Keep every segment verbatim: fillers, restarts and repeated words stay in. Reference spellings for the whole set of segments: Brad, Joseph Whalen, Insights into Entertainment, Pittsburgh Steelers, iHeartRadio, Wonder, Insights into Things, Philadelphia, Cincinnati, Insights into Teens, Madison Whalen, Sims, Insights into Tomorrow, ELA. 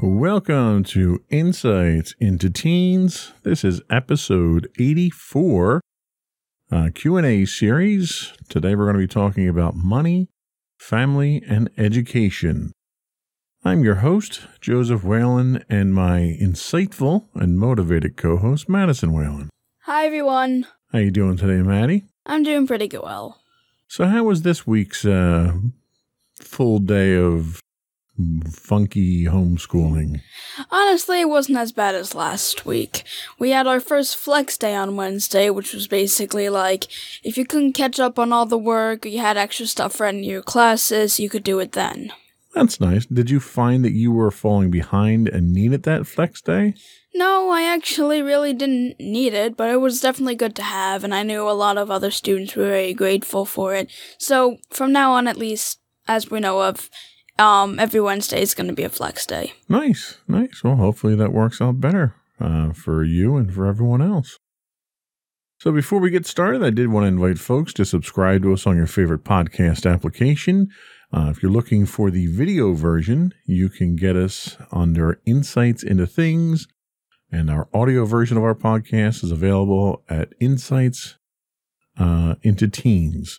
Welcome to Insights into Teens. This is episode eighty-four, uh, Q and A series. Today we're going to be talking about money, family, and education. I'm your host, Joseph Whalen, and my insightful and motivated co-host, Madison Whalen. Hi, everyone. How you doing today, Maddie? I'm doing pretty good, well. So how was this week's uh, full day of funky homeschooling? Honestly, it wasn't as bad as last week. We had our first flex day on Wednesday, which was basically like, if you couldn't catch up on all the work, or you had extra stuff for any of your classes, you could do it then. That's nice. Did you find that you were falling behind and needed that flex day? No, I actually really didn't need it, but it was definitely good to have, and I knew a lot of other students were very grateful for it. So, from now on, at least, as we know of, Um, every Wednesday is going to be a flex day. Nice, nice. Well, hopefully that works out better uh, for you and for everyone else. So before we get started, I did want to invite folks to subscribe to us on your favorite podcast application. Uh, if you're looking for the video version, you can get us under Insights into Things, and our audio version of our podcast is available at Insights uh, into Teens.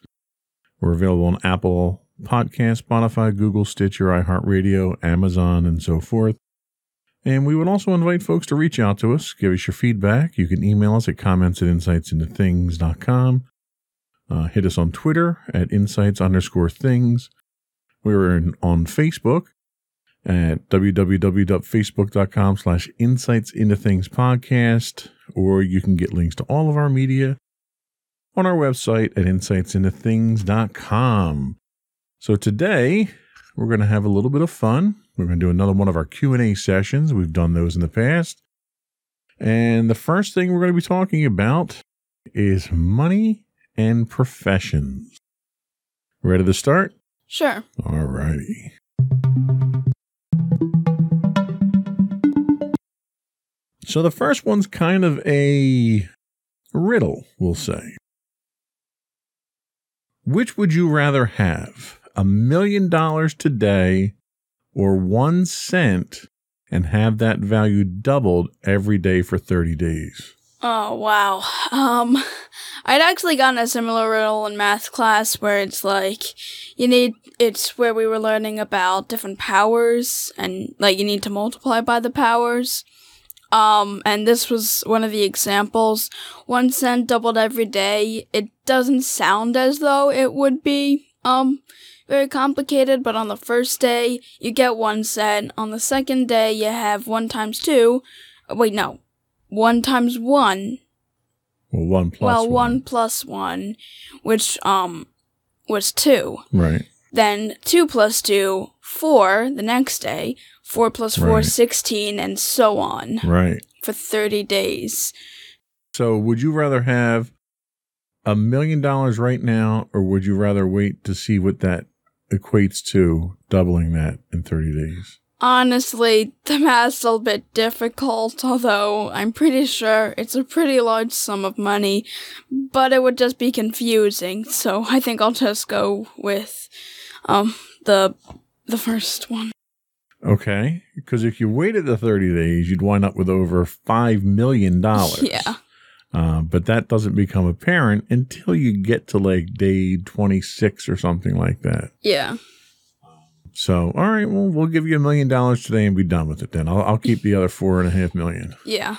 We're available on Apple Podcast, Spotify, Google, Stitcher, iHeartRadio, Amazon, and so forth. And we would also invite folks to reach out to us, give us your feedback. You can email us at comments at insights into things dot com. Uh, hit us on Twitter at insights underscore things. We're in, on Facebook at www.facebook.com slash insights into things podcast, or you can get links to all of our media on our website at insights into things dot com. So today, we're going to have a little bit of fun. We're going to do another one of our Q and A sessions. We've done those in the past. And the first thing we're going to be talking about is money and professions. Ready to start? Sure. All righty. So the first one's kind of a riddle, we'll say. Which would you rather have? A million dollars today or one cent and have that value doubled every day for thirty days. Oh, wow. Um, I'd actually gotten a similar riddle in math class where it's like you need, it's where we were learning about different powers and like you need to multiply by the powers. Um, and this was one of the examples. One cent doubled every day. It doesn't sound as though it would be, um, very complicated, but on the first day, you get one cent. On the second day, you have one times two. Wait, no. One times one. Well, one plus well, one. Well, one plus one, which um, was two. Right. Then two plus two, four the next day. Four plus four, right. sixteen, and so on. Right. For thirty days. So would you rather have a million dollars right now, or would you rather wait to see what that equates to doubling that in thirty days? Honestly, the math's a little bit difficult, although I'm pretty sure it's a pretty large sum of money, but it would just be confusing, so I think I'll just go with um the the first one. Okay, because if you waited the thirty days, you'd wind up with over five million dollars. Yeah. Uh, but that doesn't become apparent until you get to like day twenty-six or something like that. Yeah. So, all right, well, we'll give you a million dollars today and be done with it then. I'll, I'll keep the other four and a half million. Yeah.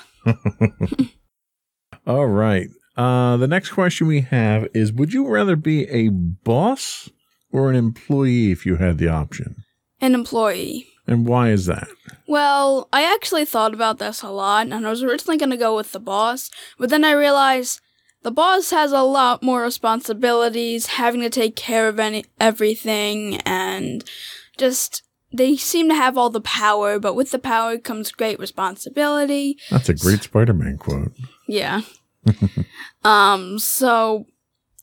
All right. Uh, the next question we have is, would you rather be a boss or an employee if you had the option? An employee. And why is that? Well, I actually thought about this a lot, and I was originally going to go with the boss, but then I realized the boss has a lot more responsibilities, having to take care of any everything, and just, they seem to have all the power, but with the power comes great responsibility. That's a great Spider-Man quote. Yeah. um, so...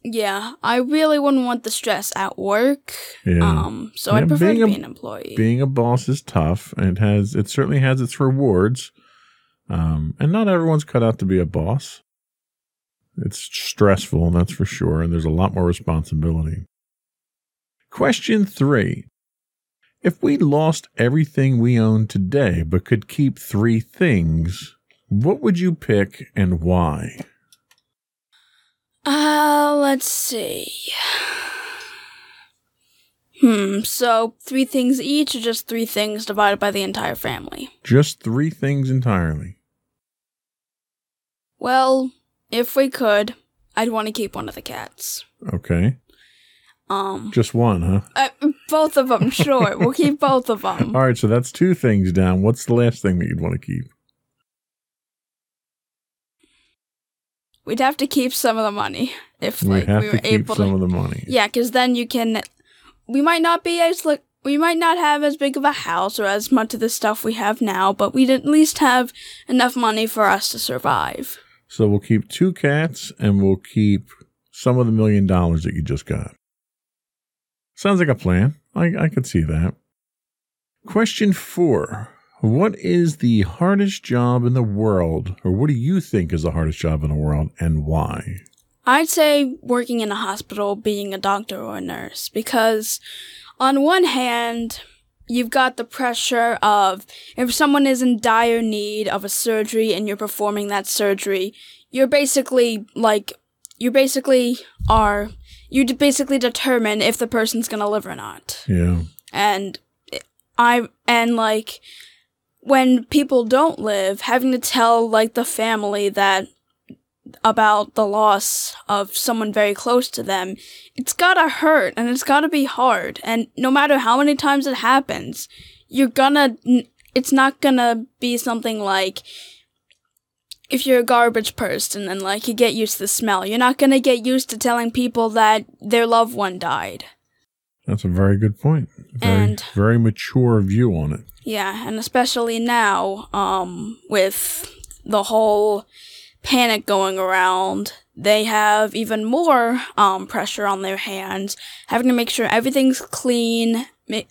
Yeah, I really wouldn't want the stress at work. Yeah. Um, so yeah, I'd prefer to be an employee. Being a boss is tough, and it has it certainly has its rewards. Um, and not everyone's cut out to be a boss. It's stressful, that's for sure, and there's a lot more responsibility. Question three. If we lost everything we own today but could keep three things, what would you pick and why? Uh, let's see. Hmm, so three things each or just three things divided by the entire family? Just three things entirely. Well, if we could, I'd want to keep one of the cats. Okay. Um. Just one, huh? Uh, both of them, sure. We'll keep both of them. All right, so that's two things down. What's the last thing that you'd want to keep? We'd have to keep some of the money if like, we, we were to keep able some to. Some of the money. Yeah, because then you can. We might not be as like we might not have as big of a house or as much of the stuff we have now, but we'd at least have enough money for us to survive. So we'll keep two cats, and we'll keep some of the million dollars that you just got. Sounds like a plan. I I could see that. Question four. What is the hardest job in the world, or what do you think is the hardest job in the world, and why? I'd say working in a hospital, being a doctor or a nurse, because on one hand, you've got the pressure of if someone is in dire need of a surgery and you're performing that surgery, you're basically like, you basically are, you basically determine if the person's going to live or not. Yeah. And I, and like... when people don't live, having to tell, like, the family that about the loss of someone very close to them, it's gotta hurt, and it's gotta be hard. And no matter how many times it happens, you're gonna, it's not gonna be something like, if you're a garbage person and, like, you get used to the smell, you're not gonna get used to telling people that their loved one died. That's a very good point. Very, and very mature view on it. Yeah, and especially now, um, with the whole panic going around, they have even more um, pressure on their hands, having to make sure everything's clean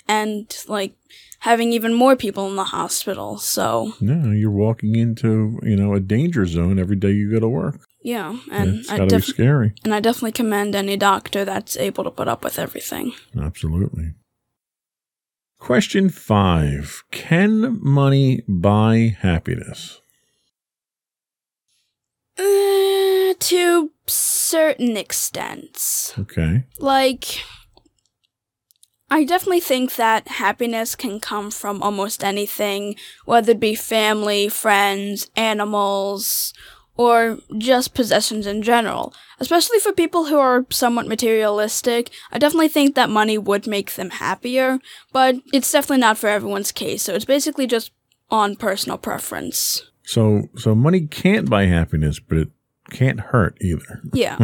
and, like, having even more people in the hospital, so... Yeah, you're walking into, you know, a danger zone every day you go to work. Yeah, and it's gotta be scary. And I definitely commend any doctor that's able to put up with everything. Absolutely. Question five. Can money buy happiness? Uh, to certain extents. Okay. Like, I definitely think that happiness can come from almost anything, whether it be family, friends, animals, or just possessions in general. Especially for people who are somewhat materialistic, I definitely think that money would make them happier, but it's definitely not for everyone's case, so it's basically just on personal preference. So so money can't buy happiness, but it can't hurt either. Yeah.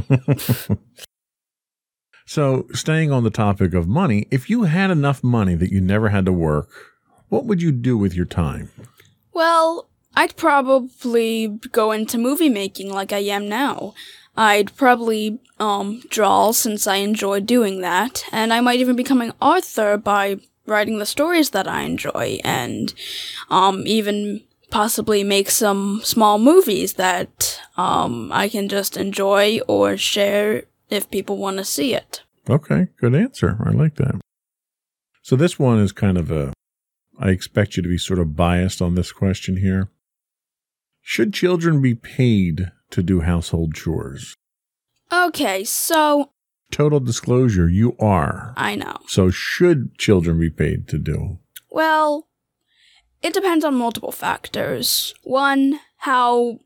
So staying on the topic of money, if you had enough money that you never had to work, what would you do with your time? Well, I'd probably go into movie making like I am now. I'd probably um, draw since I enjoy doing that, and I might even become an author by writing the stories that I enjoy, and um, even possibly make some small movies that um, I can just enjoy or share if people want to see it. Okay, good answer. I like that. So this one is kind of a, I expect you to be sort of biased on this question here. Should children be paid to do household chores? Okay, so... Total disclosure, you are. I know. So should children be paid to do? Well, it depends on multiple factors. One, how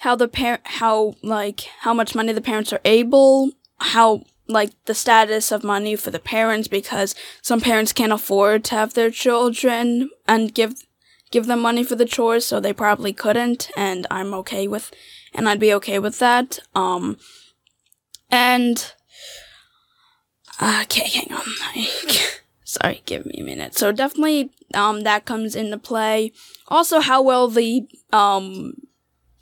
how the par- how like how much money the parents are able, how like the status of money for the parents, because some parents can't afford to have their children and give give them money for the chores, so they probably couldn't, and I'm okay with and I'd be okay with that. Um and okay, hang on. Sorry, give me a minute. So definitely um that comes into play. Also how well the um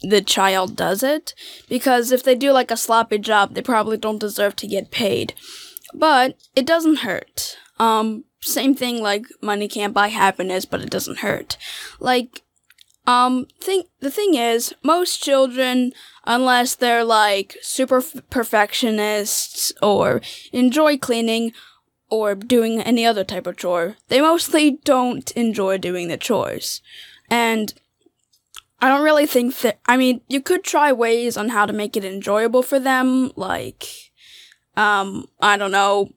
the child does it, because if they do like a sloppy job, they probably don't deserve to get paid, but it doesn't hurt. Um, same thing, like money can't buy happiness, but it doesn't hurt. Like, um, thing, the thing is, most children, unless they're like super f- perfectionists or enjoy cleaning or doing any other type of chore, they mostly don't enjoy doing the chores. And I don't really think that, I mean, you could try ways on how to make it enjoyable for them, like, um, I don't know,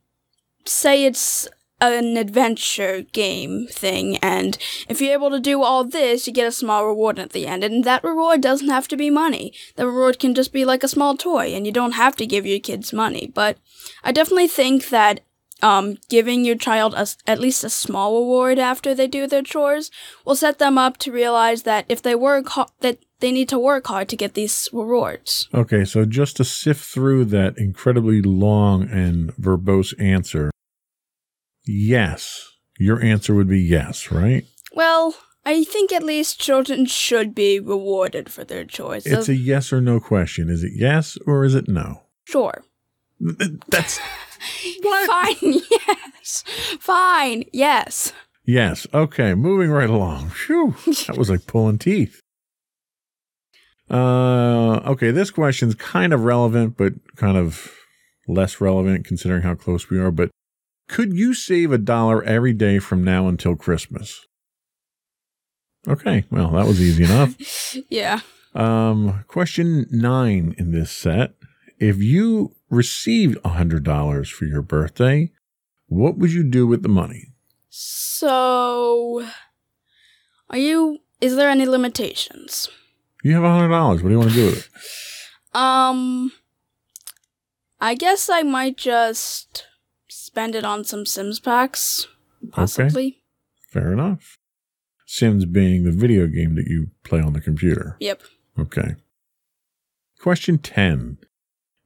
say it's an adventure game thing, and if you're able to do all this, you get a small reward at the end, and that reward doesn't have to be money. The reward can just be like a small toy, and you don't have to give your kids money, but I definitely think that Um, giving your child a, at least a small reward after they do their chores will set them up to realize that if they work ho- that they need to work hard to get these rewards. Okay, so just to sift through that incredibly long and verbose answer, yes, your answer would be yes, right? Well, I think at least children should be rewarded for their chores. It's so- a yes or no question. Is it yes or is it no? Sure. That's... What? Fine, yes. Fine, yes. Yes, okay, moving right along. Phew, that was like pulling teeth. Uh, okay, this question's kind of relevant, but kind of less relevant considering how close we are. But could you save a dollar every day from now until Christmas? Okay, well, that was easy enough. Yeah. Um, question nine in this set. If you received one hundred dollars for your birthday, what would you do with the money? So, are you, is there any limitations? You have one hundred dollars. What do you want to do with it? um, I guess I might just spend it on some Sims packs, possibly. Okay. Fair enough. Sims being the video game that you play on the computer. Yep. Okay. Question ten.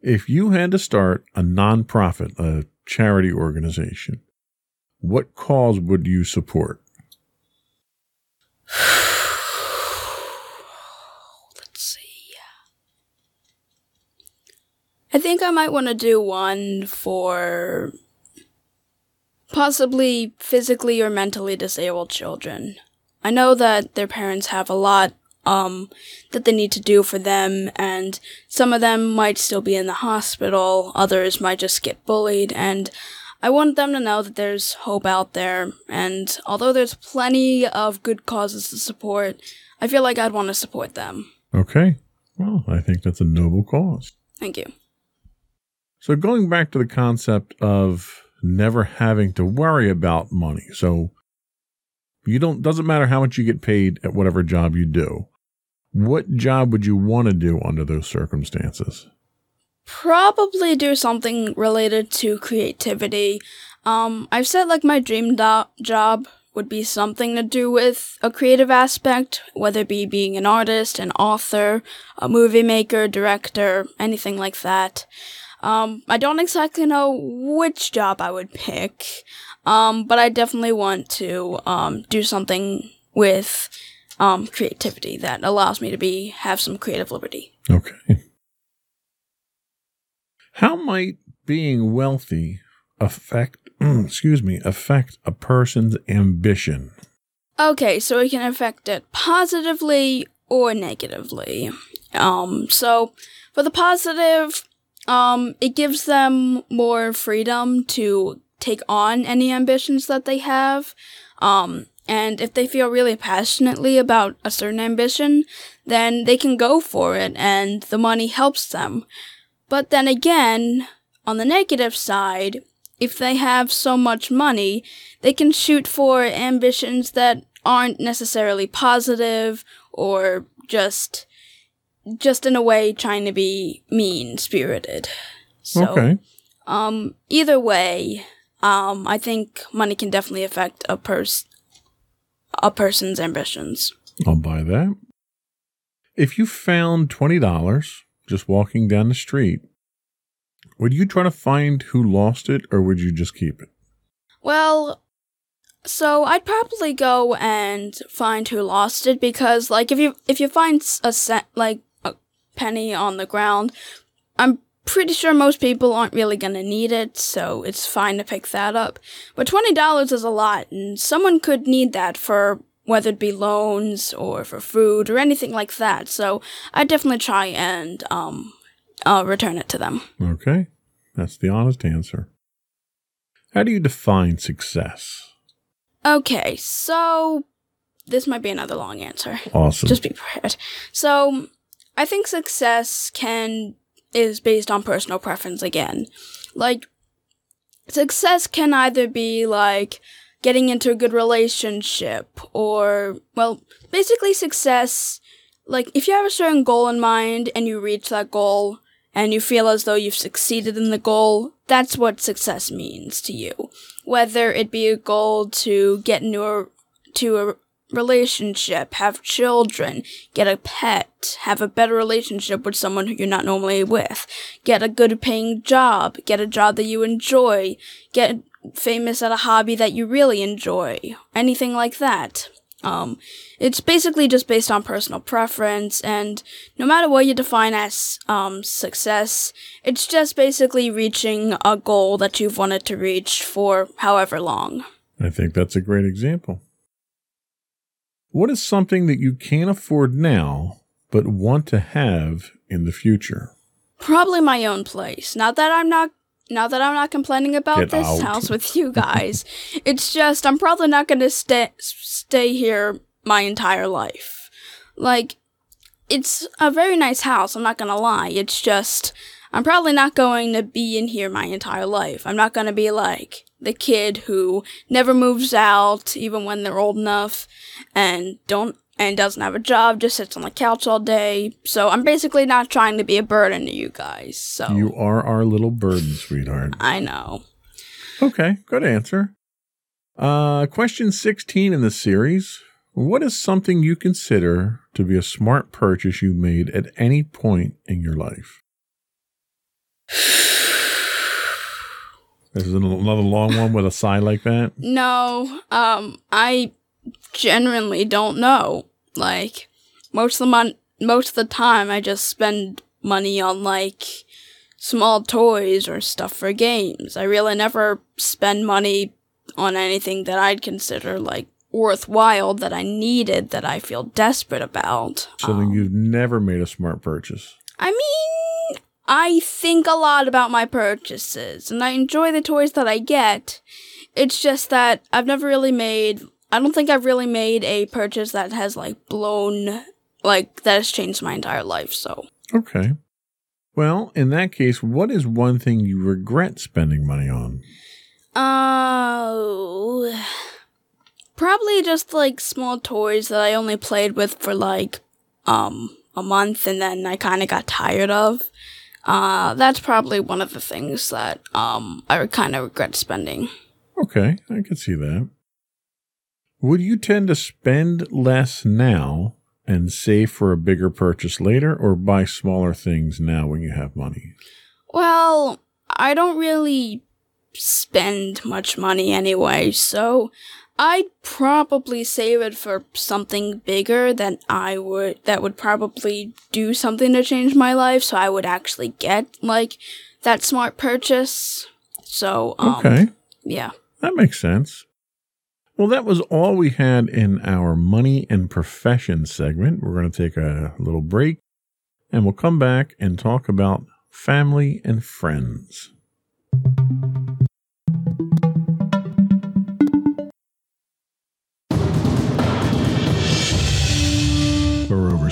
If you had to start a nonprofit, a charity organization, what cause would you support? Let's see. I think I might want to do one for possibly physically or mentally disabled children. I know that their parents have a lot um that they need to do for them, and some of them might still be in the hospital, others might just get bullied, and I want them to know that there's hope out there. And although there's plenty of good causes to support, I feel like I'd want to support them. Okay. Well, I think that's a noble cause. Thank you. So going back to the concept of never having to worry about money. So you don't, doesn't matter how much you get paid at whatever job you do. What job would you want to do under those circumstances? Probably do something related to creativity. Um, I've said like my dream do- job would be something to do with a creative aspect, whether it be being an artist, an author, a movie maker, director, anything like that. Um, I don't exactly know which job I would pick, um, but I definitely want to um, do something with um, creativity that allows me to be have some creative liberty. Okay. How might being wealthy affect, excuse me, affect a person's ambition? Okay, so it can affect it positively or negatively. Um, so for the positive, Um, it gives them more freedom to take on any ambitions that they have. Um, and if they feel really passionately about a certain ambition, then they can go for it and the money helps them. But then again, on the negative side, if they have so much money, they can shoot for ambitions that aren't necessarily positive or just... Just in a way, trying to be mean-spirited. So, okay. Um, either way, um, I think money can definitely affect a person, a person's ambitions. I'll buy that. If you found twenty dollars just walking down the street, would you try to find who lost it, or would you just keep it? Well, so I'd probably go and find who lost it, because, like, if you if you find a cent, like a penny on the ground, I'm pretty sure most people aren't really gonna need it, so it's fine to pick that up. But twenty dollars is a lot, and someone could need that for whether it be loans or for food or anything like that. So I'd definitely try and um, uh, return it to them. Okay. That's the honest answer. How do you define success? Okay, so this might be another long answer. Awesome. Just be prepared. So I think success can is based on personal preference again. Like, success can either be like getting into a good relationship, or, well, basically success, like, if you have a certain goal in mind and you reach that goal and you feel as though you've succeeded in the goal, that's what success means to you. Whether it be a goal to get into a, to a relationship, have children, get a pet, have a better relationship with someone who you're not normally with, get a good paying job, get a job that you enjoy, get famous at a hobby that you really enjoy, anything like that. Um, it's basically just based on personal preference, and no matter what you define as um, success, it's just basically reaching a goal that you've wanted to reach for however long. I think that's a great example. What is something that you can't afford now but want to have in the future? Probably my own place. Not that I'm not Now that I'm not complaining about Get this out. house with you guys, it's just I'm probably not going to stay stay here my entire life. Like, it's a very nice house, I'm not going to lie. It's just I'm probably not going to be in here my entire life. I'm not going to be like the kid who never moves out even when they're old enough and don't and doesn't have a job, just sits on the couch all day. So I'm basically not trying to be a burden to you guys. So you are our little burden, sweetheart. I know. Okay, good answer. Uh, question sixteen in the series. What is something you consider to be a smart purchase you made at any point in your life? This is another long one with a sigh like that? No, um, I genuinely don't know. Like, most of the mon- most of the time, I just spend money on, like, small toys or stuff for games. I really never spend money on anything that I'd consider, like, worthwhile, that I needed, that I feel desperate about. So then um, you've never made a smart purchase? I mean, I think a lot about my purchases, and I enjoy the toys that I get. It's just that I've never really made... I don't think I've really made a purchase that has, like, blown, like, that has changed my entire life, so. Okay. Well, in that case, what is one thing you regret spending money on? Oh, uh, probably just, like, small toys that I only played with for, like, um, a month, and then I kind of got tired of. Uh, that's probably one of the things that, um, I kind of regret spending. Okay, I can see that. Would you tend to spend less now and save for a bigger purchase later, or buy smaller things now when you have money? Well, I don't really spend much money anyway, so I'd probably save it for something bigger that I would that would probably do something to change my life, so I would actually get, like, that smart purchase. So, um, okay. Yeah. That makes sense. Well, that was all we had in our money and profession segment. We're going to take a little break, and we'll come back and talk about family and friends. For over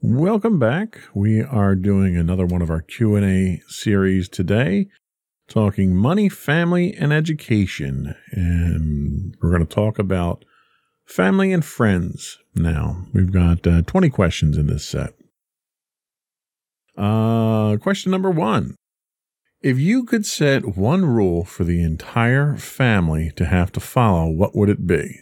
Welcome back. We are doing another one of our Q and A series today, talking money, family, and education. And we're going to talk about family and friends now. We've got uh, twenty questions in this set. Uh, question number one. If you could set one rule for the entire family to have to follow, what would it be?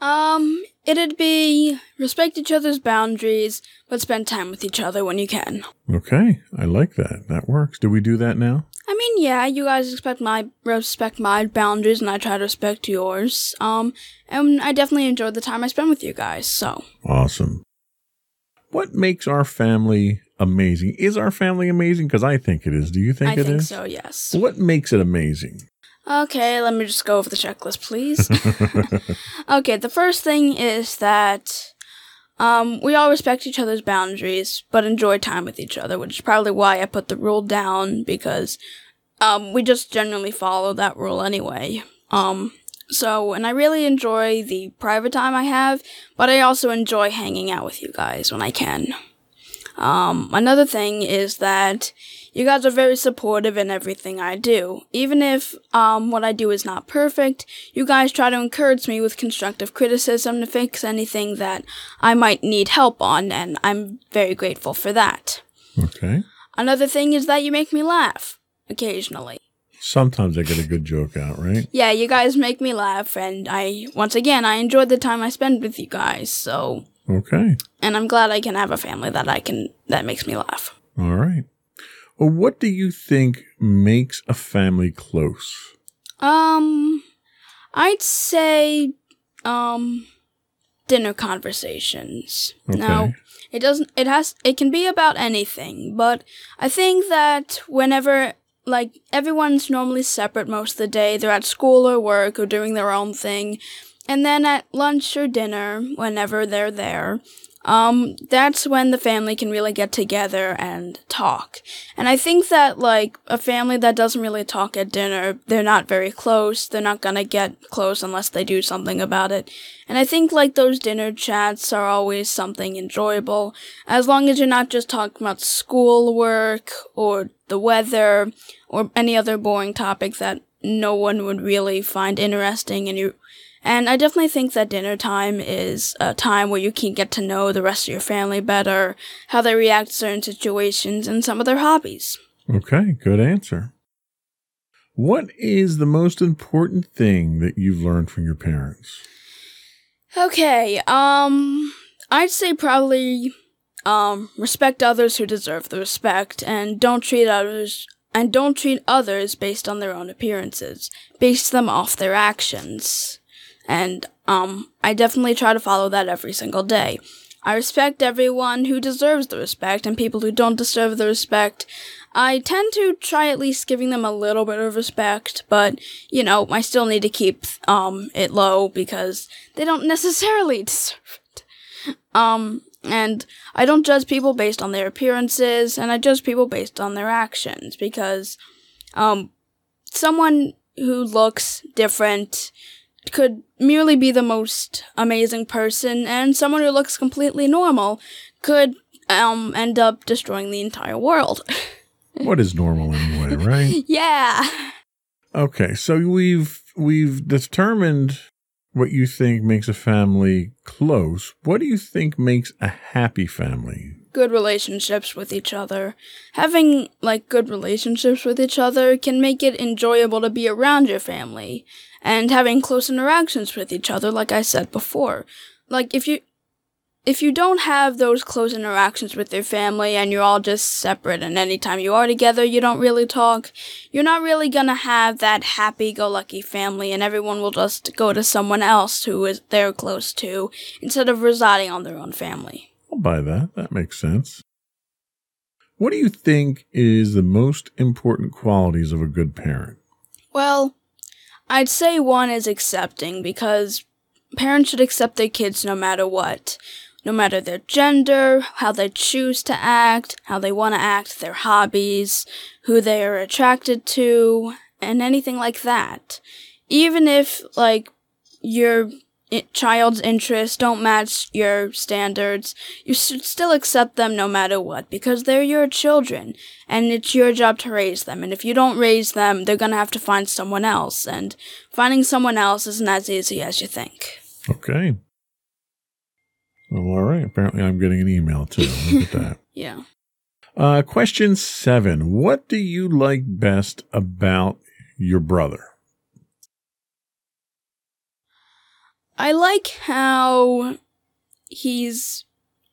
Um... It'd be respect each other's boundaries, but spend time with each other when you can. Okay. I like that. That works. Do we do that now? I mean, yeah, you guys expect my respect my boundaries, and I try to respect yours. Um, and I definitely enjoyed the time I spent with you guys, so. Awesome. What makes our family amazing? Is our family amazing? Because I think it is. Do you think I it think is? I think so, yes. What makes it amazing? Okay, let me just go over the checklist, please. Okay, the first thing is that um, we all respect each other's boundaries, but enjoy time with each other, which is probably why I put the rule down, because um, we just generally follow that rule anyway. Um, so, and I really enjoy the private time I have, but I also enjoy hanging out with you guys when I can. Um, another thing is that you guys are very supportive in everything I do. Even if, um, what I do is not perfect, you guys try to encourage me with constructive criticism to fix anything that I might need help on, and I'm very grateful for that. Okay. Another thing is that you make me laugh, occasionally. Sometimes I get a good joke out, right? Yeah, you guys make me laugh, and I, once again, I enjoyed the time I spent with you guys, so... Okay. And I'm glad I can have a family that I can that makes me laugh. All right. Well, what do you think makes a family close? Um, I'd say um dinner conversations. Okay. Now, it doesn't it has it can be about anything, but I think that whenever like everyone's normally separate most of the day, they're at school or work or doing their own thing. And then at lunch or dinner, whenever they're there, um, that's when the family can really get together and talk. And I think that, like, a family that doesn't really talk at dinner, they're not very close. They're not going to get close unless they do something about it. And I think, like, those dinner chats are always something enjoyable, as long as you're not just talking about schoolwork or the weather or any other boring topic that no one would really find interesting and you... And I definitely think that dinner time is a time where you can get to know the rest of your family better, how they react to certain situations, and some of their hobbies. Okay, good answer. What is the most important thing that you've learned from your parents? Okay, um, I'd say probably um, respect others who deserve the respect, and don't treat others... and don't treat others based on their own appearances. Base them off their actions. And um, I definitely try to follow that every single day. I respect everyone who deserves the respect, and people who don't deserve the respect, I tend to try at least giving them a little bit of respect, but, you know, I still need to keep um, it low because they don't necessarily deserve it. Um, and I don't judge people based on their appearances, and I judge people based on their actions, because um, someone who looks different could merely be the most amazing person, and someone who looks completely normal could um end up destroying the entire world. What is normal anyway, right? Yeah. Okay, so we've we've determined what you think makes a family close. What do you think makes a happy family? Good relationships with each other. Having, like, good relationships with each other can make it enjoyable to be around your family. And having close interactions with each other, like I said before. Like, if you... if you don't have those close interactions with your family and you're all just separate and anytime you are together, you don't really talk, you're not really going to have that happy-go-lucky family, and everyone will just go to someone else who is they're close to instead of residing on their own family. I'll buy that. That makes sense. What do you think is the most important qualities of a good parent? Well, I'd say one is accepting, because parents should accept their kids no matter what. No matter their gender, how they choose to act, how they want to act, their hobbies, who they are attracted to, and anything like that. Even if, like, your child's interests don't match your standards, you should still accept them no matter what, because they're your children, and it's your job to raise them. And if you don't raise them, they're going to have to find someone else, and finding someone else isn't as easy as you think. Okay. Well, all right. Apparently, I'm getting an email, too. Look at that. Yeah. Uh, question seven. What do you like best about your brother? I like how he's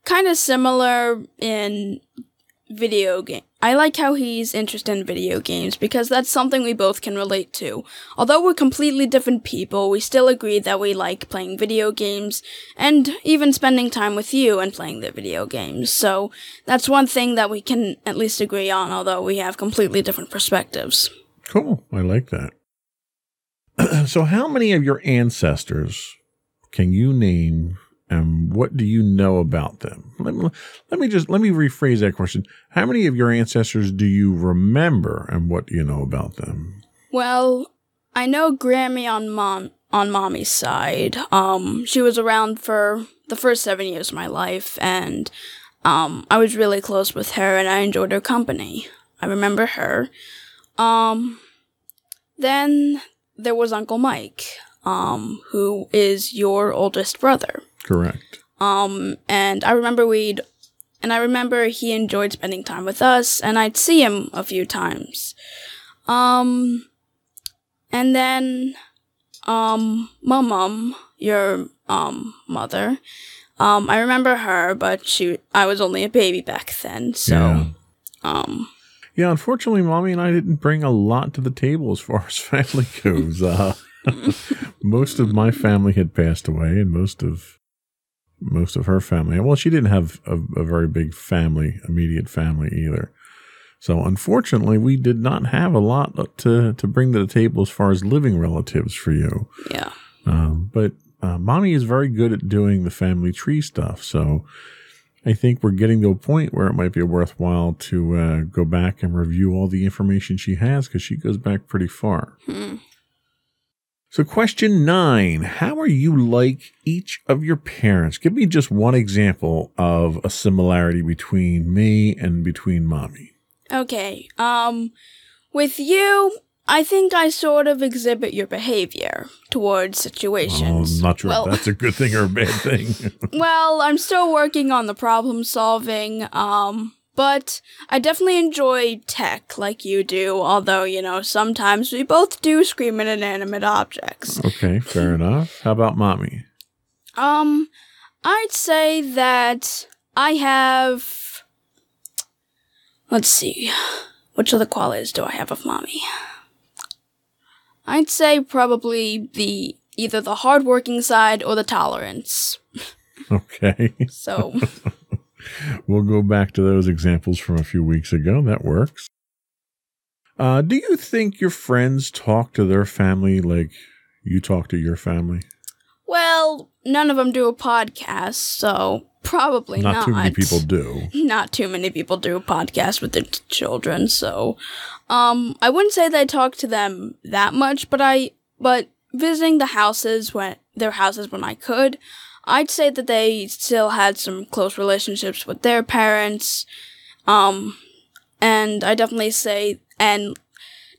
kind of similar in video game. I like how he's interested in video games, because that's something we both can relate to. Although we're completely different people, we still agree that we like playing video games and even spending time with you and playing the video games. So that's one thing that we can at least agree on, although we have completely different perspectives. Cool. I like that. So how many of your ancestors can you name, and what do you know about them? Let me, let me just, let me rephrase that question. How many of your ancestors do you remember, and what do you know about them? Well, I know Grammy on mom, on mommy's side. Um, she was around for the first seven years of my life, and um, I was really close with her, and I enjoyed her company. I remember her. Um, then there was Uncle Mike, um, who is your oldest brother. Correct. Um, and I remember we'd, and I remember he enjoyed spending time with us, and I'd see him a few times. Um, and then, um, my mom, your, um, mother, um, I remember her, but she, I was only a baby back then, so, yeah. um... Yeah, unfortunately, Mommy and I didn't bring a lot to the table as far as family goes. Uh, most of my family had passed away, and most of most of her family. Well, she didn't have a, a very big family, immediate family either. So, unfortunately, we did not have a lot to, to bring to the table as far as living relatives for you. Yeah. Um, but uh, Mommy is very good at doing the family tree stuff, so I think we're getting to a point where it might be worthwhile to uh, go back and review all the information she has, because she goes back pretty far. Hmm. So question nine, how are you like each of your parents? Give me just one example of a similarity between me and between Mommy. Okay. Um, with you, I think I sort of exhibit your behavior towards situations. Well, I'm not sure well, if that's a good thing or a bad thing. Well, I'm still working on the problem solving, um, but I definitely enjoy tech like you do, although, you know, sometimes we both do scream at inanimate objects. Okay, fair enough. How about Mommy? Um, I'd say that I have, let's see, which other qualities do I have of Mommy? I'd say probably the either the hardworking side or the tolerance. Okay. So we'll go back to those examples from a few weeks ago. That works. Uh, do you think your friends talk to their family like you talk to your family? Well, none of them do a podcast, so probably not. Not too many people do. Not too many people do a podcast with their t- children, so Um, I wouldn't say that I talk to them that much, but I, but visiting the houses when, their houses when I could, I'd say that they still had some close relationships with their parents, um, and I definitely say, and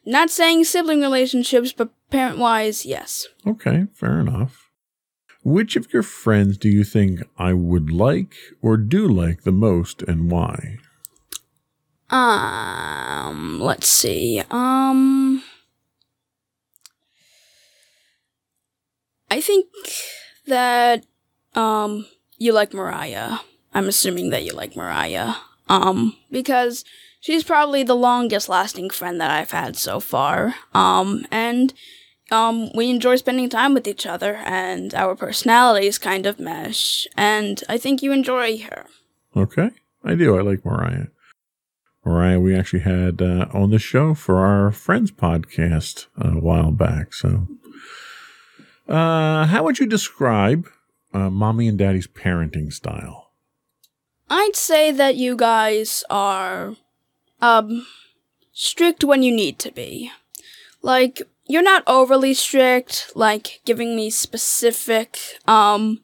not saying sibling relationships, but parent-wise, yes. Okay, fair enough. Which of your friends do you think I would like or do like the most, and why? Um, let's see. Um, I think that, um, you like Mariah. I'm assuming that you like Mariah. Um, because she's probably the longest lasting friend that I've had so far. Um, and um, we enjoy spending time with each other, and our personalities kind of mesh. And I think you enjoy her. Okay. I do. I like Mariah. Mariah, we actually had uh, on the show for our Friends podcast a while back. So, uh, how would you describe uh, Mommy and Daddy's parenting style? I'd say that you guys are um, strict when you need to be. Like, you're not overly strict, like giving me specific um,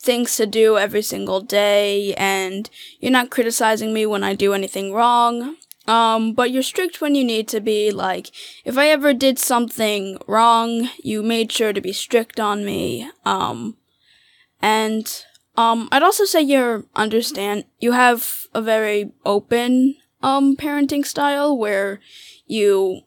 things to do every single day, and you're not criticizing me when I do anything wrong, um, but you're strict when you need to be. Like, if I ever did something wrong, you made sure to be strict on me, um, and um, I'd also say you're understand, you have a very open um, parenting style where you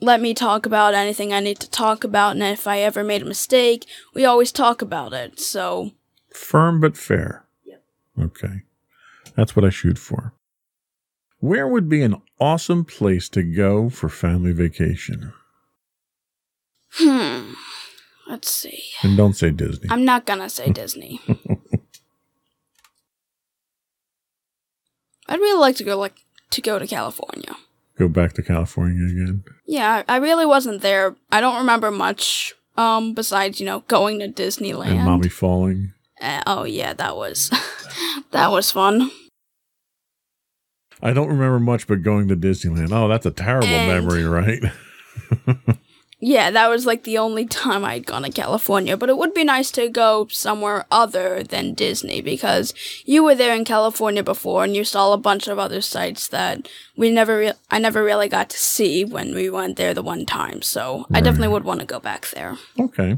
let me talk about anything I need to talk about, and if I ever made a mistake, we always talk about it, so... Firm but fair. Yep. Okay. That's what I shoot for. Where would be an awesome place to go for family vacation? Hmm. Let's see. And don't say Disney. I'm not going to say Disney. I'd really like to go like to go to California. Go back to California again? Yeah, I really wasn't there. I don't remember much um besides, you know, going to Disneyland. And Mommy falling. Uh, oh yeah, that was that was fun. I don't remember much, but going to Disneyland. Oh, that's a terrible and, memory, right? Yeah, that was like the only time I'd gone to California. But it would be nice to go somewhere other than Disney, because you were there in California before, and you saw a bunch of other sites that we never, re- I never really got to see when we went there the one time. So right. I definitely would want to go back there. Okay.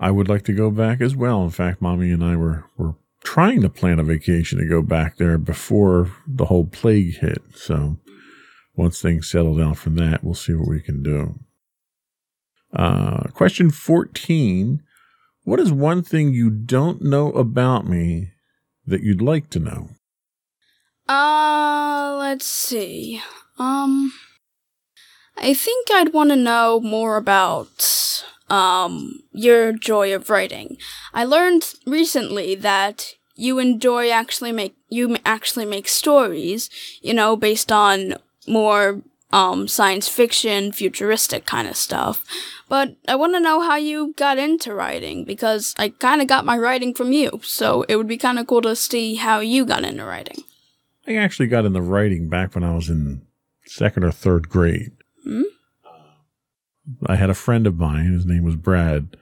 I would like to go back as well. In fact, Mommy and I were, were trying to plan a vacation to go back there before the whole plague hit. So once things settle down from that, we'll see what we can do. Uh, question fourteen. What is one thing you don't know about me that you'd like to know? Uh, let's see. Um, I think I'd want to know more about... Um, your joy of writing. I learned recently that you enjoy actually make you actually make stories, you know, based on more um science fiction, futuristic kind of stuff. But I want to know how you got into writing, because I kind of got my writing from you. So it would be kind of cool to see how you got into writing. I actually got into writing back when I was in second or third grade. Hmm? I had a friend of mine, his name was Brad,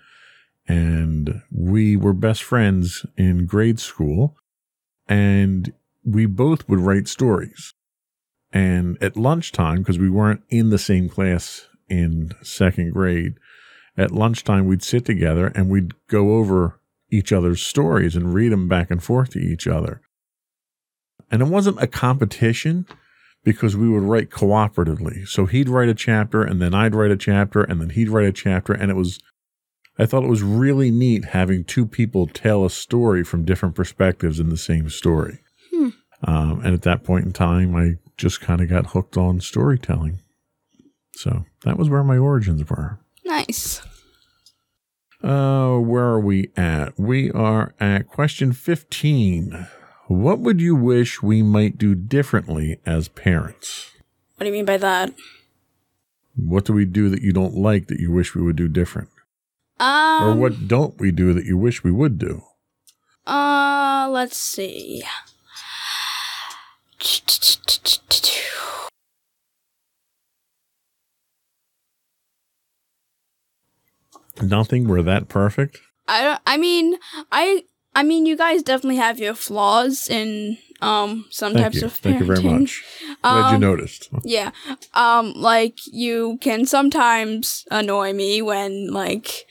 and we were best friends in grade school, and we both would write stories. And at lunchtime, because we weren't in the same class in second grade, at lunchtime we'd sit together and we'd go over each other's stories and read them back and forth to each other. And it wasn't a competition, because we would write cooperatively. So he'd write a chapter, and then I'd write a chapter, and then he'd write a chapter. And it was, I thought it was really neat having two people tell a story from different perspectives in the same story. Hmm. Um, and at that point in time, I just kind of got hooked on storytelling. So that was where my origins were. Nice. Uh, where are we at? We are at question fifteen. What would you wish we might do differently as parents? What do you mean by that? What do we do that you don't like that you wish we would do different? Um, or what don't we do that you wish we would do? Uh, let's see. Nothing? We're that perfect? I don't, I mean, I... I mean, you guys definitely have your flaws in um, some Thank types you. of parenting. Thank you very much. Glad um, you noticed. Yeah. Um, like, you can sometimes annoy me when, like,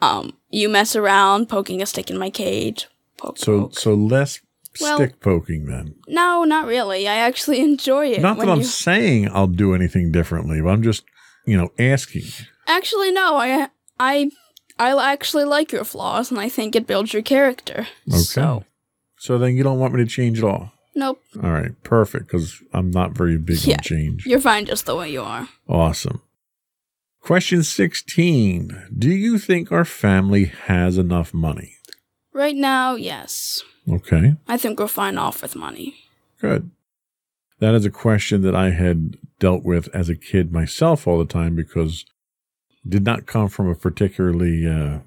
um, you mess around poking a stick in my cage. Poke, so poke. so less well, stick poking, then. No, not really. I actually enjoy it. Not that I'm you... saying I'll do anything differently, but I'm just, you know, asking. Actually, no. I I... I actually like your flaws, and I think it builds your character. Okay. So, so then you don't want me to change at all? Nope. All right, perfect, because I'm not very big yeah, on change. You're fine just the way you are. Awesome. Question sixteen. Do you think our family has enough money? Right now, yes. Okay. I think we're fine off with money. Good. That is a question that I had dealt with as a kid myself all the time because I did not come from a particularly uh,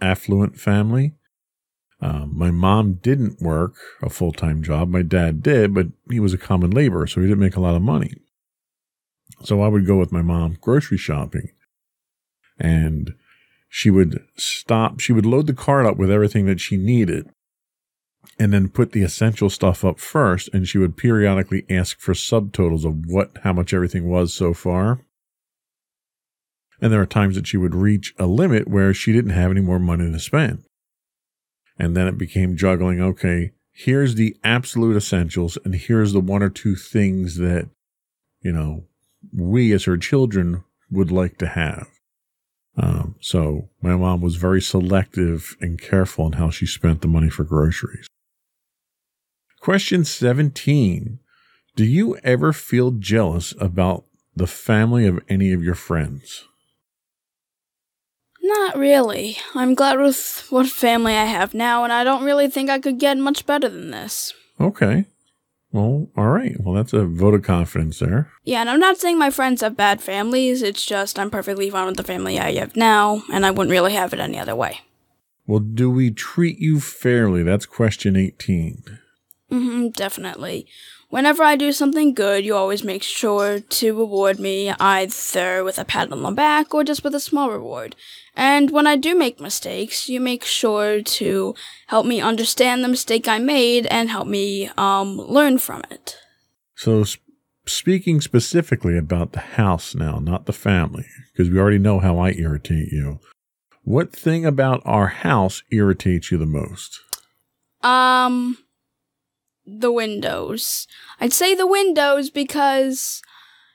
affluent family. Uh, my mom didn't work a full-time job. My dad did, but he was a common laborer, so he didn't make a lot of money. So I would go with my mom grocery shopping, and she would stop. She would load the cart up with everything that she needed and then put the essential stuff up first, and she would periodically ask for subtotals of what, how much everything was so far. And there are times that she would reach a limit where she didn't have any more money to spend. And then it became juggling, okay, here's the absolute essentials, and here's the one or two things that, you know, we as her children would like to have. Um, so my mom was very selective and careful in how she spent the money for groceries. Question seventeen. Do you ever feel jealous about the family of any of your friends? Not really. I'm glad with what family I have now, and I don't really think I could get much better than this. Okay. Well, all right. Well, that's a vote of confidence there. Yeah, and I'm not saying my friends have bad families. It's just I'm perfectly fine with the family I have now, and I wouldn't really have it any other way. Well, do we treat you fairly? That's question eighteen. Mm-hmm, definitely. Whenever I do something good, you always make sure to reward me either with a pat on the back or just with a small reward. And when I do make mistakes, you make sure to help me understand the mistake I made and help me um, learn from it. So sp- speaking specifically about the house now, not the family, because we already know how I irritate you. What thing about our house irritates you the most? Um... The windows. I'd say the windows because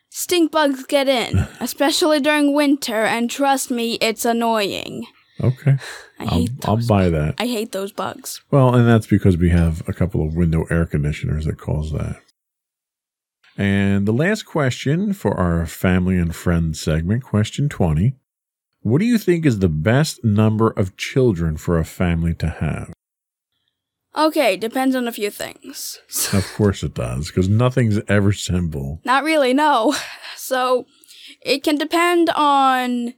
stink bugs get in, especially during winter, and trust me, it's annoying. Okay. I hate I'll, those. I'll buy that. I hate those bugs. Well, and that's because we have a couple of window air conditioners that cause that. And the last question for our family and friends segment, question twenty. What do you think is the best number of children for a family to have? Okay, depends on a few things. Of course it does, because nothing's ever simple. Not really, no. So it can depend on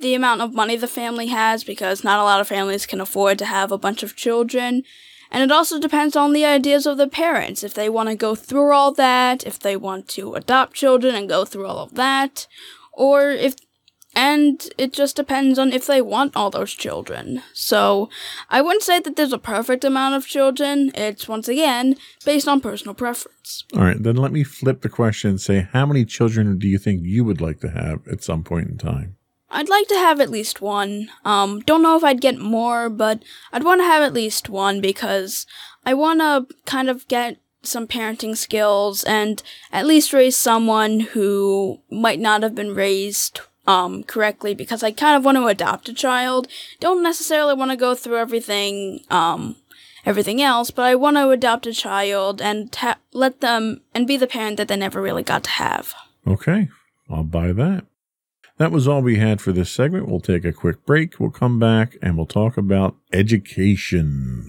the amount of money the family has, because not a lot of families can afford to have a bunch of children. And it also depends on the ideas of the parents, if they want to go through all that, if they want to adopt children and go through all of that, or if... And it just depends on if they want all those children. So I wouldn't say that there's a perfect amount of children. It's, once again, based on personal preference. All right, then let me flip the question and say, how many children do you think you would like to have at some point in time? I'd like to have at least one. Um, don't know if I'd get more, but I'd want to have at least one because I want to kind of get some parenting skills and at least raise someone who might not have been raised Um, correctly, because I kind of want to adopt a child. Don't necessarily want to go through everything, um, everything else, but I want to adopt a child and ha- let them, and be the parent that they never really got to have. Okay, I'll buy that. That was all we had for this segment. We'll take a quick break. We'll come back and we'll talk about education.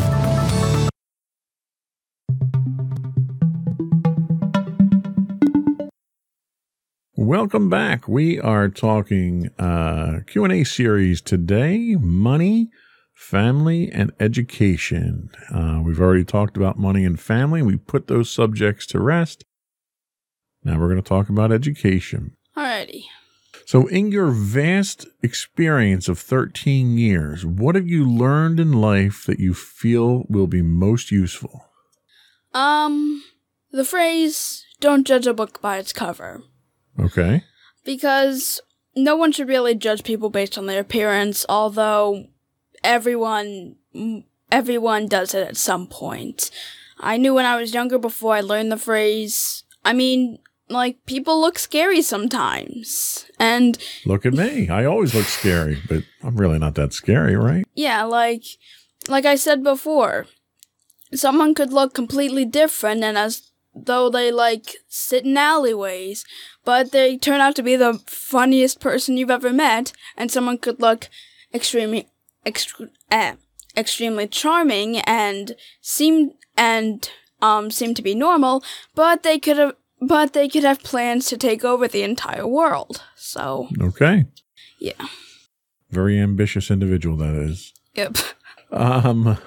Welcome back. We are talking uh, Q and A series today, money, family, and education. Uh, we've already talked about money and family. We put those subjects to rest. Now we're going to talk about education. Alrighty. So in your vast experience of thirteen years, what have you learned in life that you feel will be most useful? Um, the phrase, don't judge a book by its cover. Okay. Because no one should really judge people based on their appearance, although everyone everyone does it at some point. I knew when I was younger before I learned the phrase, I mean, like, people look scary sometimes. And look at me. I always look scary, but I'm really not that scary, right? Yeah, like like I said before, someone could look completely different and as though they, like, sit in alleyways, but they turn out to be the funniest person you've ever met, and someone could look extremely, extre- eh, extremely charming and seem and um seem to be normal, but they could have, but they could have plans to take over the entire world. So okay, yeah, very ambitious individual that is. Yep. Um.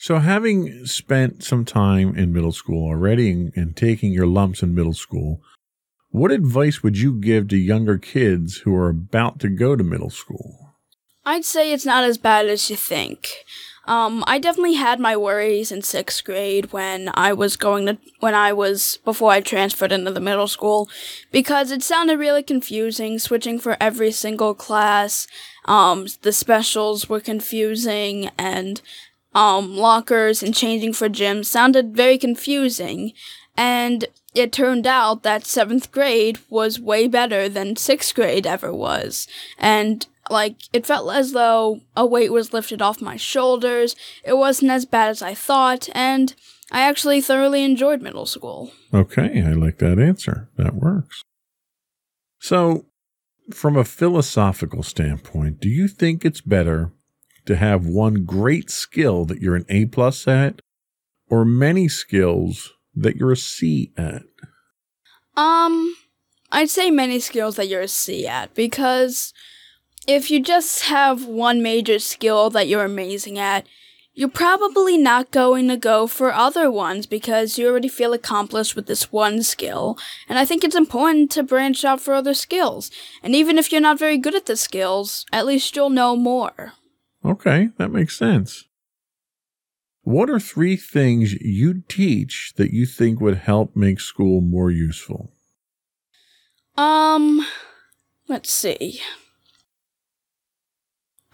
So having spent some time in middle school already and, and taking your lumps in middle school, what advice would you give to younger kids who are about to go to middle school? I'd say it's not as bad as you think. Um, I definitely had my worries in sixth grade when I was going to, when I was, before I transferred into the middle school, because it sounded really confusing, switching for every single class. Um, the specials were confusing, and Um, lockers and changing for gyms sounded very confusing, and it turned out that seventh grade was way better than sixth grade ever was, and, like, it felt as though a weight was lifted off my shoulders. It wasn't as bad as I thought, and I actually thoroughly enjoyed middle school. Okay, I like that answer. That works. So, from a philosophical standpoint, do you think it's better to have one great skill that you're an A plus at, or many skills that you're a C at? Um, I'd say many skills that you're a C at, because if you just have one major skill that you're amazing at, you're probably not going to go for other ones because you already feel accomplished with this one skill. And I think it's important to branch out for other skills. And even if you're not very good at the skills, at least you'll know more. Okay, that makes sense. What are three things you teach that you think would help make school more useful? Um, let's see.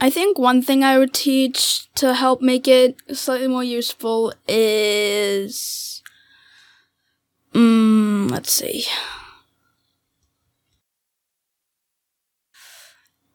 I think one thing I would teach to help make it slightly more useful is, um, let's see.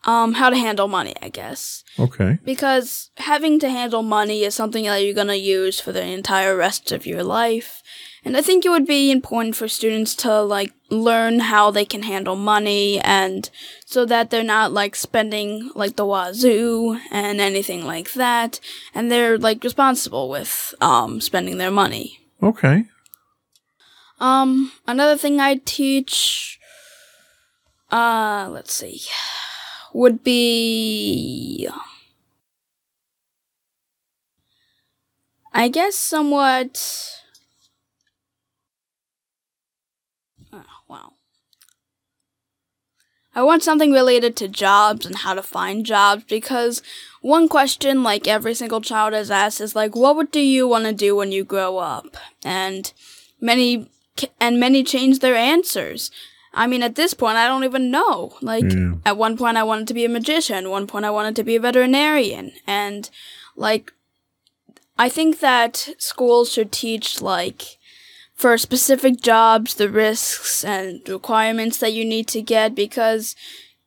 Um, how to handle money, I guess. Okay. Because having to handle money is something that you're going to use for the entire rest of your life. And I think it would be important for students to, like, learn how they can handle money, and so that they're not, like, spending, like, the wazoo and anything like that. And they're, like, responsible with, um, spending their money. Okay. Um, another thing I teach, uh, let's see. would be, I guess, somewhat, oh, wow. I want something related to jobs and how to find jobs, because one question, like, every single child is asked is, like, what do you want to do when you grow up? And many, and many change their answers. I mean, at this point, I don't even know. Like, yeah. At one point, I wanted to be a magician. At one point, I wanted to be a veterinarian. And, like, I think that schools should teach, like, for specific jobs, the risks and requirements that you need to get, because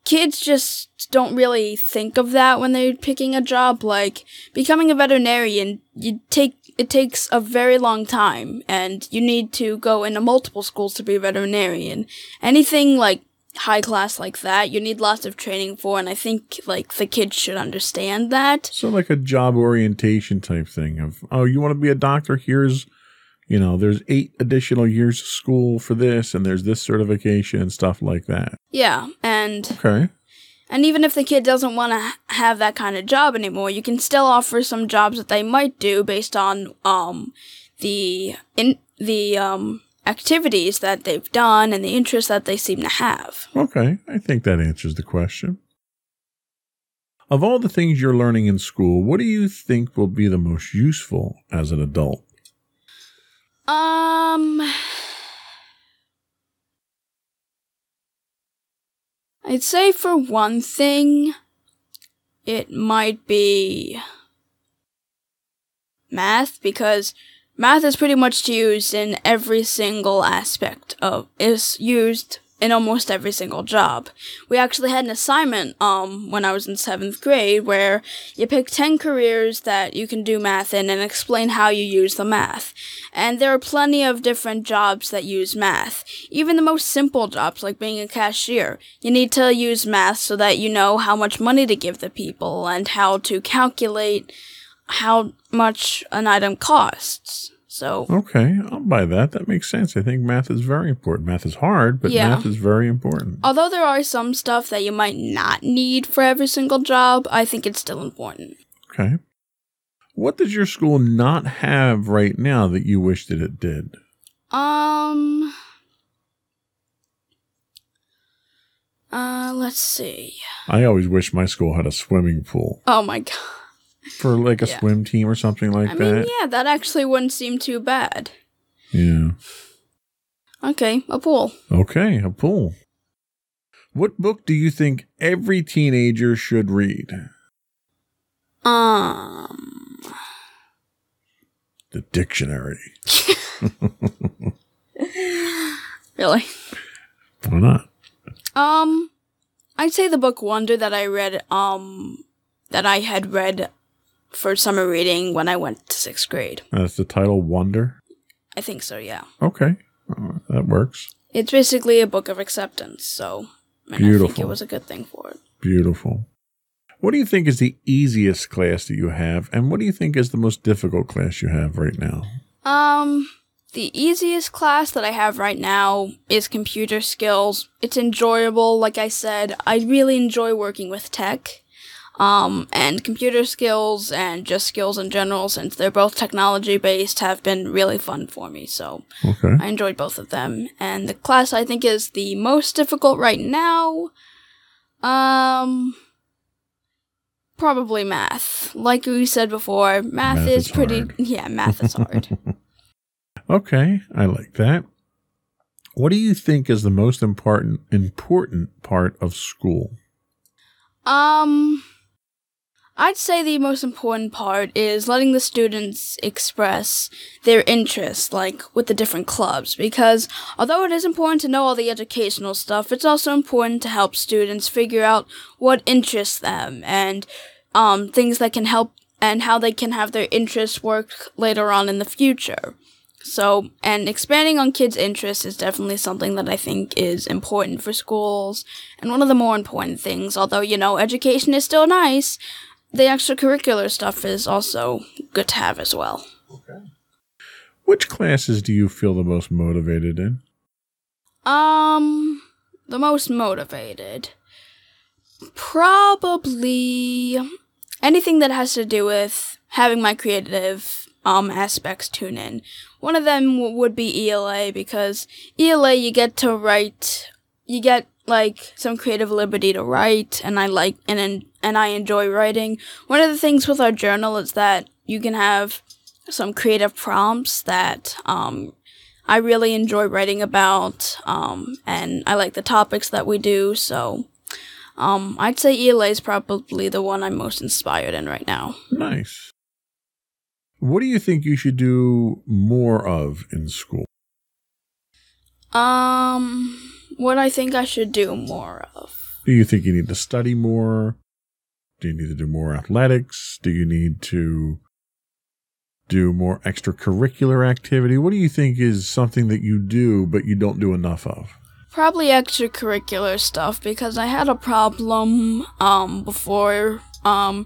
kids just don't really think of that when they're picking a job. Like, becoming a veterinarian, you take it takes a very long time, and you need to go into multiple schools to be a veterinarian. Anything, like, high class like that, you need lots of training for, and I think, like, the kids should understand that. So, like, a job orientation type thing of, oh, you want to be a doctor? Here's, you know, there's eight additional years of school for this, and there's this certification and stuff like that. Yeah, and... Okay. And even if the kid doesn't want to have that kind of job anymore, you can still offer some jobs that they might do based on um, the in the um, activities that they've done and the interests that they seem to have. Okay, I think that answers the question. Of all the things you're learning in school, what do you think will be the most useful as an adult? Um... I'd say for one thing, it might be math, because math is pretty much used in every single aspect of, is used in almost every single job. We actually had an assignment um, when I was in seventh grade where you pick ten careers that you can do math in and explain how you use the math. And there are plenty of different jobs that use math. Even the most simple jobs, like being a cashier, you need to use math so that you know how much money to give the people and how to calculate how much an item costs. So okay, I'll buy that. That makes sense. I think math is very important. Math is hard, but yeah. Math is very important. Although there are some stuff that you might not need for every single job, I think it's still important. Okay. What does your school not have right now that you wish that it did? Um, uh, let's see. I always wish my school had a swimming pool. Oh, my God. For like a yeah. swim team or something like I that. I mean, yeah, that actually wouldn't seem too bad. Yeah. Okay, a pool. Okay, a pool. What book do you think every teenager should read? Um. The dictionary. Really? Why not? Um, I'd say the book Wonder that I read. Um, that I had read. For summer reading when I went to sixth grade. That's the title, Wonder? I think so, yeah. Okay. Uh, that works. It's basically a book of acceptance, so and Beautiful. I think it was a good thing for it. Beautiful. What do you think is the easiest class that you have, and what do you think is the most difficult class you have right now? Um, the easiest class that I have right now is computer skills. It's enjoyable, like I said. I really enjoy working with tech. Um, and computer skills and just skills in general, since they're both technology-based, have been really fun for me. So okay. I enjoyed both of them. And the class I think is the most difficult right now, um, probably math. Like we said before, math, math is, is pretty... Hard. Yeah, math is hard. Okay, I like that. What do you think is the most important important part of school? Um... I'd say the most important part is letting the students express their interests, like with the different clubs, because although it is important to know all the educational stuff, it's also important to help students figure out what interests them and um, things that can help and how they can have their interests work later on in the future. So, and expanding on kids' interests is definitely something that I think is important for schools and one of the more important things, although, you know, education is still nice. The extracurricular stuff is also good to have as well. Okay. Which classes do you feel the most motivated in? Um, the most motivated? Probably anything that has to do with having my creative um aspects tune in. One of them w- would be E L A, because E L A, you get to write, you get, like, some creative liberty to write, and I like, and and, and I enjoy writing. One of the things with our journal is that you can have some creative prompts that um, I really enjoy writing about, um, and I like the topics that we do, so um, I'd say E L A is probably the one I'm most inspired in right now. Nice. What do you think you should do more of in school? Um... What I think I should do more of. Do you think you need to study more? Do you need to do more athletics? Do you need to do more extracurricular activity? What do you think is something that you do but you don't do enough of? Probably extracurricular stuff, because I had a problem um, before um,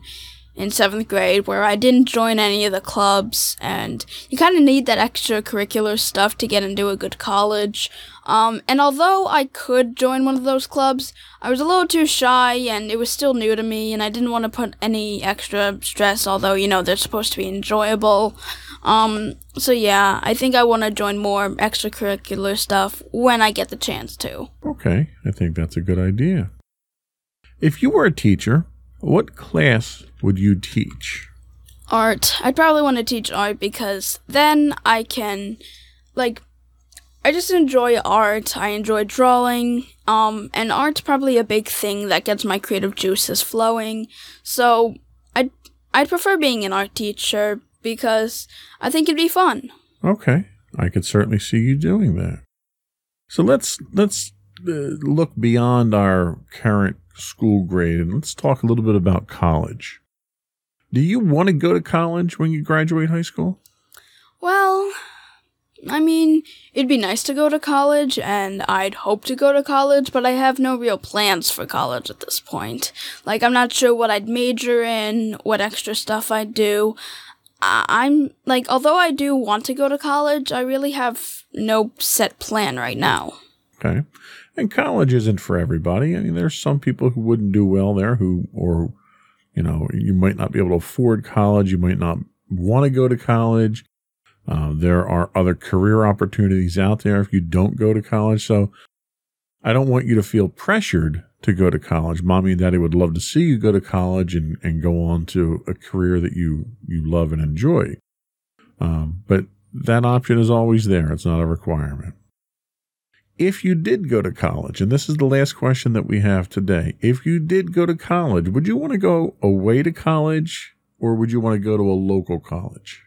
in seventh grade where I didn't join any of the clubs, and you kind of need that extracurricular stuff to get into a good college. Um, and although I could join one of those clubs, I was a little too shy, and it was still new to me, and I didn't want to put any extra stress, although, you know, they're supposed to be enjoyable. Um, so yeah, I think I want to join more extracurricular stuff when I get the chance to. Okay, I think that's a good idea. If you were a teacher, what class would you teach? Art. I'd probably want to teach art, because then I can, like... I just enjoy art. I enjoy drawing, um, and art's probably a big thing that gets my creative juices flowing. So I'd, I'd prefer being an art teacher because I think it'd be fun. Okay. I could certainly see you doing that. So let's, let's uh, look beyond our current school grade and let's talk a little bit about college. Do you want to go to college when you graduate high school? Well... I mean, it'd be nice to go to college, and I'd hope to go to college, but I have no real plans for college at this point. Like, I'm not sure what I'd major in, what extra stuff I'd do. I- I'm, like, although I do want to go to college, I really have no set plan right now. Okay. And college isn't for everybody. I mean, there's some people who wouldn't do well there who, or, you know, you might not be able to afford college. You might not want to go to college. Uh, there are other career opportunities out there if you don't go to college. So I don't want you to feel pressured to go to college. Mommy and Daddy would love to see you go to college and, and go on to a career that you, you love and enjoy. Um, but that option is always there. It's not a requirement. If you did go to college, and this is the last question that we have today, if you did go to college, would you want to go away to college or would you want to go to a local college?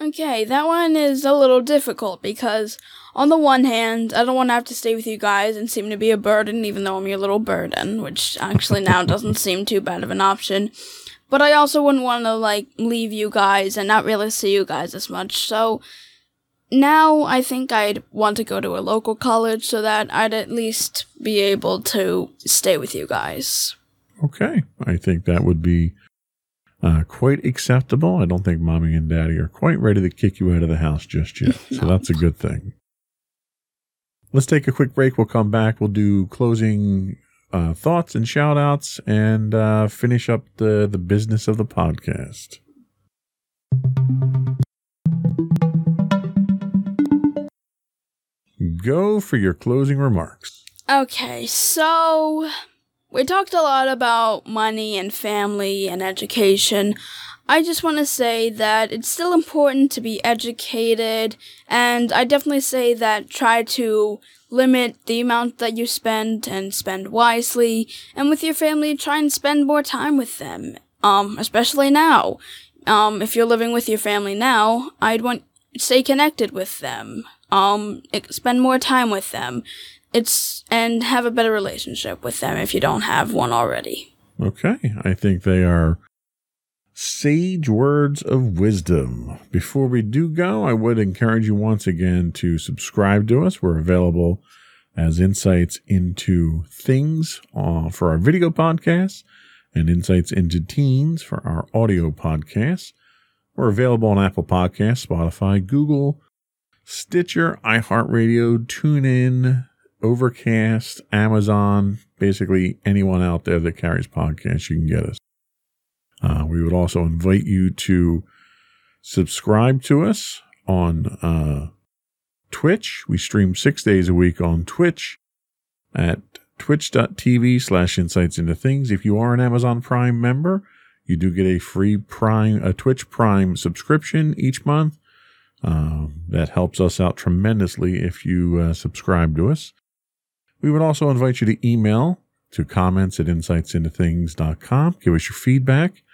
Okay, that one is a little difficult because, on the one hand, I don't want to have to stay with you guys and seem to be a burden, even though I'm your little burden, which actually now doesn't seem too bad of an option. But I also wouldn't want to, like, leave you guys and not really see you guys as much. So now I think I'd want to go to a local college so that I'd at least be able to stay with you guys. Okay, I think that would be... Uh, quite acceptable. I don't think Mommy and Daddy are quite ready to kick you out of the house just yet. No. So that's a good thing. Let's take a quick break. We'll come back. We'll do closing uh, thoughts and shout outs and uh, finish up the, the business of the podcast. Go for your closing remarks. Okay, so... we talked a lot about money and family and education. I just want to say that it's still important to be educated, and I definitely say that try to limit the amount that you spend and spend wisely, and with your family, try and spend more time with them, um, especially now. Um, if you're living with your family now, I'd want to stay connected with them, um, spend more time with them. It's and have a better relationship with them if you don't have one already. Okay. I think they are sage words of wisdom. Before we do go, I would encourage you once again to subscribe to us. We're available as Insights into Things uh, for our video podcasts and Insights into Teens for our audio podcasts. We're available on Apple Podcasts, Spotify, Google, Stitcher, iHeartRadio, TuneIn, Overcast, Amazon, basically anyone out there that carries podcasts, you can get us. Uh, we would also invite you to subscribe to us on uh, Twitch. We stream six days a week on Twitch at twitch dot t v slash insights into things. If you are an Amazon Prime member, you do get a free Prime, a Twitch Prime subscription each month. Uh, that helps us out tremendously if you uh, subscribe to us. We would also invite you to email to comments at insights into things dot com. Give us your feedback.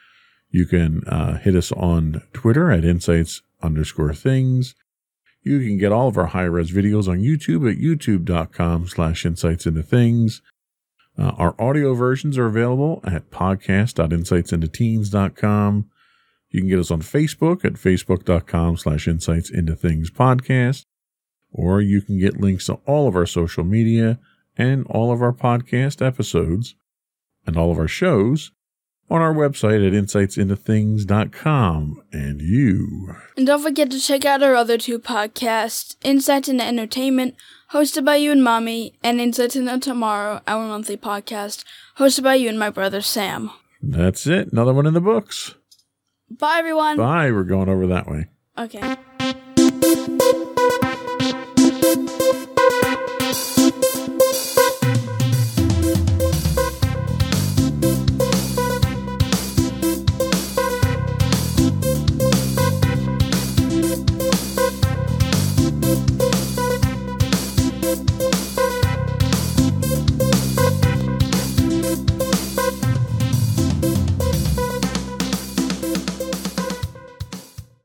You can uh, hit us on Twitter at insights underscore things. You can get all of our high-res videos on YouTube at youtube dot com slash insights into things. Uh, our audio versions are available at podcast dot insights into teens dot com. You can get us on Facebook at facebook dot com slash insights into things podcast, or you can get links to all of our social media and all of our podcast episodes and all of our shows on our website at insights into things dot com. And you. And don't forget to check out our other two podcasts, Insights into Entertainment, hosted by you and Mommy, and Insights into Tomorrow, our monthly podcast, hosted by you and my brother Sam. That's it. Another one in the books. Bye, everyone. Bye. We're going over that way. Okay.